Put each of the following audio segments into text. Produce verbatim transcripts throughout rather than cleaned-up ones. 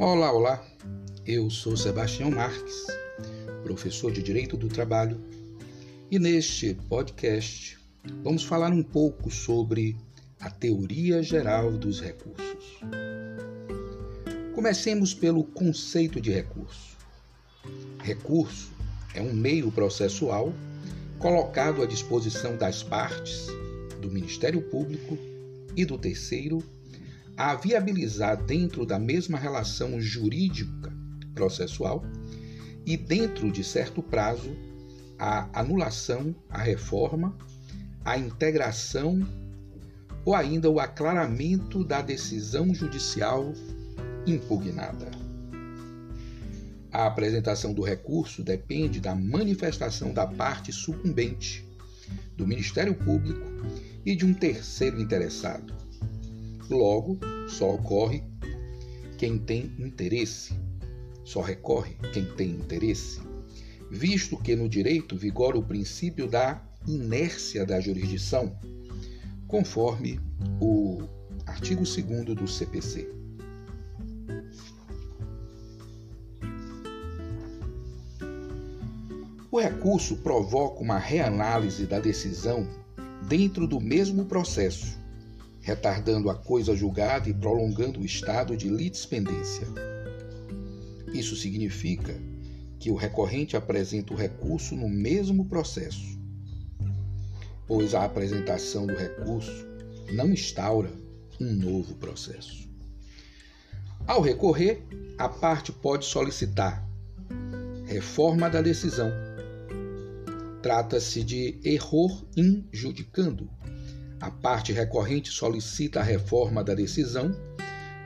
Olá, olá! Eu sou Sebastião Marques, professor de Direito do Trabalho, e neste podcast vamos falar um pouco sobre a teoria geral dos recursos. Comecemos pelo conceito de recurso. Recurso é um meio processual colocado à disposição das partes, do Ministério Público e do terceiro a viabilizar dentro da mesma relação jurídica processual e dentro de certo prazo a anulação, a reforma, a integração ou ainda o aclaramento da decisão judicial impugnada. A apresentação do recurso depende da manifestação da parte sucumbente, do Ministério Público e de um terceiro interessado. Logo, só ocorre quem tem interesse, só recorre quem tem interesse, visto que no direito vigora o princípio da inércia da jurisdição, conforme o artigo segundo do C P C. O recurso provoca uma reanálise da decisão dentro do mesmo processo, retardando a coisa julgada e prolongando o estado de litispendência. Isso significa que o recorrente apresenta o recurso no mesmo processo, pois a apresentação do recurso não instaura um novo processo. Ao recorrer, a parte pode solicitar reforma da decisão. Trata-se de erro in judicando. A parte recorrente solicita a reforma da decisão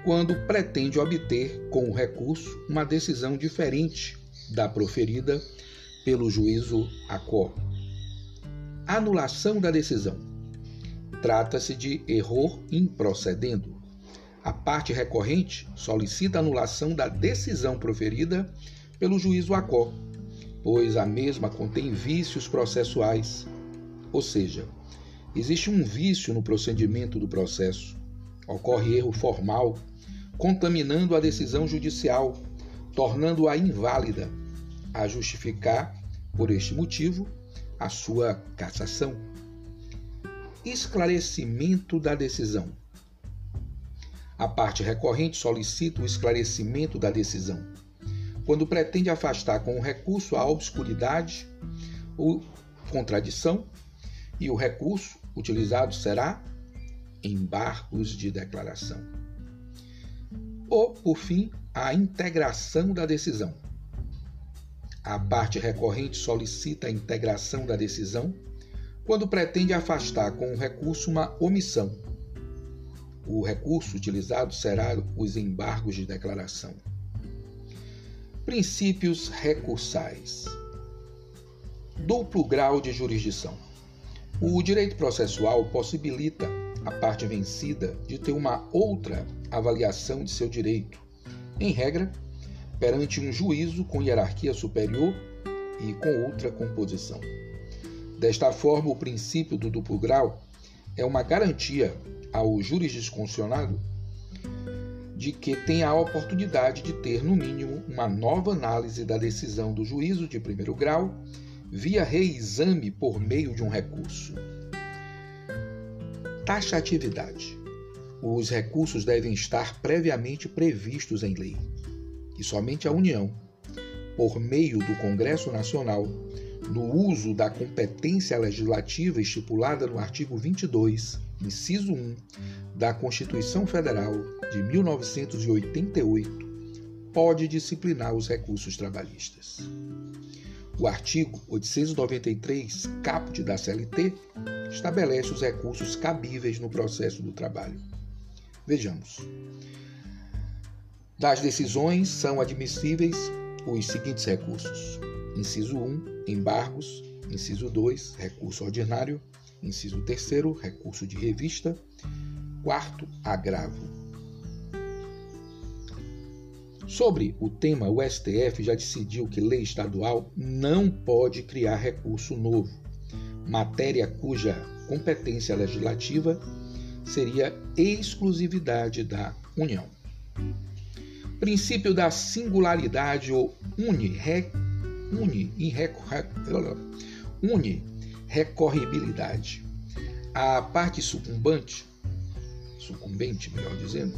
quando pretende obter, com o recurso, uma decisão diferente da proferida pelo juízo acó. Anulação da decisão. Trata-se de erro in procedendo. A parte recorrente solicita a anulação da decisão proferida pelo juízo acó, pois a mesma contém vícios processuais, ou seja, existe um vício no procedimento do processo. Ocorre erro formal, contaminando a decisão judicial, tornando-a inválida, a justificar, por este motivo, a sua cassação. Esclarecimento da decisão. A parte recorrente solicita o esclarecimento da decisão, quando pretende afastar com o recurso a obscuridade ou contradição, e o recurso utilizado será embargos de declaração. Ou, por fim, a integração da decisão. A parte recorrente solicita a integração da decisão quando pretende afastar com o recurso uma omissão. O recurso utilizado será os embargos de declaração. Princípios recursais. Duplo grau de jurisdição. O direito processual possibilita a parte vencida de ter uma outra avaliação de seu direito, em regra, perante um juízo com hierarquia superior e com outra composição. Desta forma, o princípio do duplo grau é uma garantia ao jurisdicionado de que tem a oportunidade de ter, no mínimo, uma nova análise da decisão do juízo de primeiro grau via reexame por meio de um recurso. Taxatividade. Os recursos devem estar previamente previstos em lei, e somente a União, por meio do Congresso Nacional, no uso da competência legislativa estipulada no artigo vinte e dois, inciso um, da Constituição Federal de mil novecentos e oitenta e oito, pode disciplinar os recursos trabalhistas. O artigo oitocentos e noventa e três, caput da C L T, estabelece os recursos cabíveis no processo do trabalho. Vejamos. Das decisões são admissíveis os seguintes recursos. Inciso um, embargos. Inciso dois, recurso ordinário. Inciso três, recurso de revista. Quarto, agravo. Sobre o tema, o S T F já decidiu que lei estadual não pode criar recurso novo, matéria cuja competência legislativa seria exclusividade da União. princípio da singularidade ou unirecorribilidade. A parte sucumbente, sucumbente, melhor dizendo,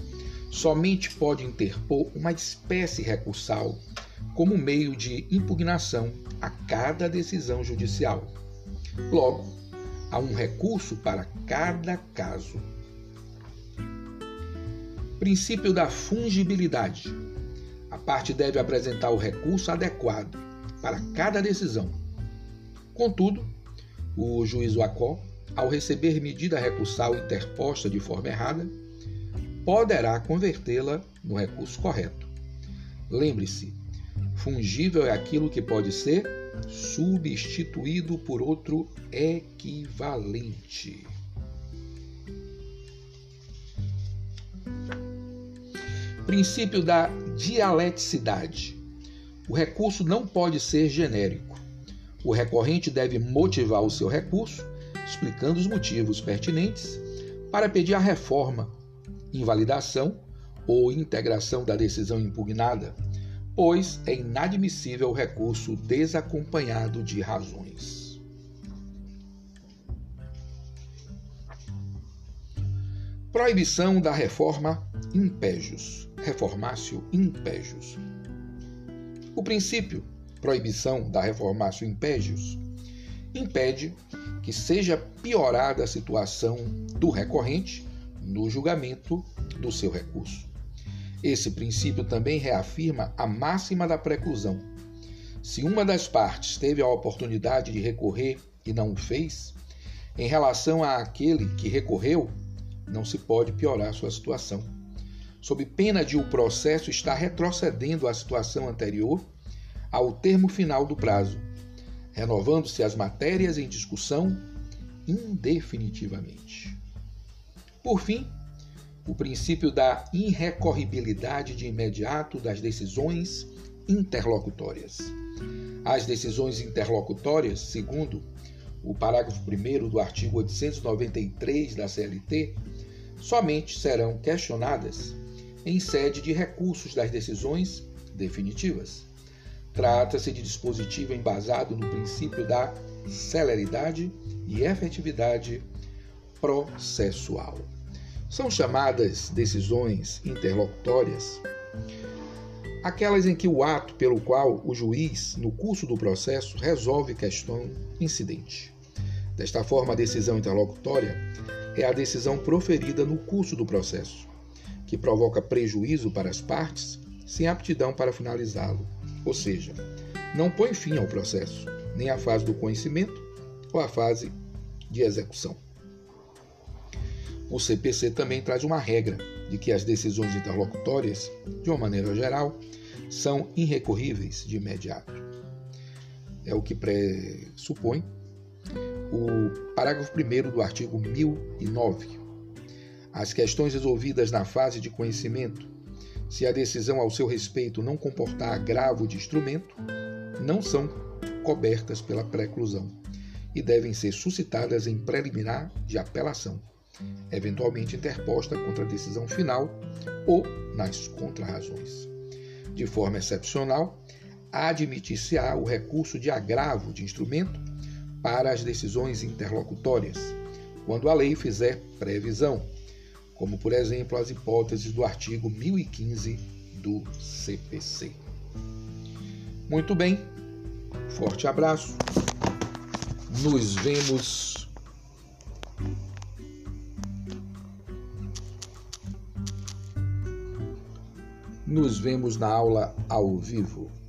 somente pode interpor uma espécie recursal como meio de impugnação a cada decisão judicial. Logo, há um recurso para cada caso. Princípio da fungibilidade. A parte deve apresentar o recurso adequado para cada decisão. Contudo, o juiz A C O, ao receber medida recursal interposta de forma errada, poderá convertê-la no recurso correto. Lembre-se, fungível é aquilo que pode ser substituído por outro equivalente. Princípio da dialeticidade. O recurso não pode ser genérico. O recorrente deve motivar o seu recurso, explicando os motivos pertinentes para pedir a reforma, invalidação ou integração da decisão impugnada, pois é inadmissível o recurso desacompanhado de razões. Proibição da reforma in pejus, reformatio in pejus. O princípio, proibição da reformatio in pejus, impede que seja piorada a situação do recorrente no julgamento do seu recurso. Esse princípio também reafirma a máxima da preclusão. Se uma das partes teve a oportunidade de recorrer e não o fez, em relação àquele que recorreu, não se pode piorar sua situação, sob pena de o processo estar retrocedendo à situação anterior ao termo final do prazo, renovando-se as matérias em discussão indefinitivamente. Por fim, o princípio da irrecorribilidade de imediato das decisões interlocutórias. As decisões interlocutórias, segundo o parágrafo primeiro do artigo oitocentos e noventa e três da C L T, somente serão questionadas em sede de recursos das decisões definitivas. Trata-se de dispositivo embasado no princípio da celeridade e efetividade processual. São chamadas decisões interlocutórias aquelas em que o ato pelo qual o juiz, no curso do processo, resolve questão incidente. Desta forma, a decisão interlocutória é a decisão proferida no curso do processo, que provoca prejuízo para as partes sem aptidão para finalizá-lo, ou seja, não põe fim ao processo, nem à fase do conhecimento ou à fase de execução. O C P C também traz uma regra de que as decisões interlocutórias, de uma maneira geral, são irrecorríveis de imediato. É o que pressupõe o parágrafo primeiro do artigo mil e nove. As questões resolvidas na fase de conhecimento, se a decisão ao seu respeito não comportar agravo de instrumento, não são cobertas pela preclusão e devem ser suscitadas em preliminar de apelação, eventualmente interposta contra a decisão final ou nas contrarrazões. De forma excepcional, admitir-se-á o recurso de agravo de instrumento para as decisões interlocutórias, quando a lei fizer previsão, como, por exemplo, as hipóteses do artigo mil e quinze do C P C. Muito bem, forte abraço, nos vemos Nos vemos na aula ao vivo.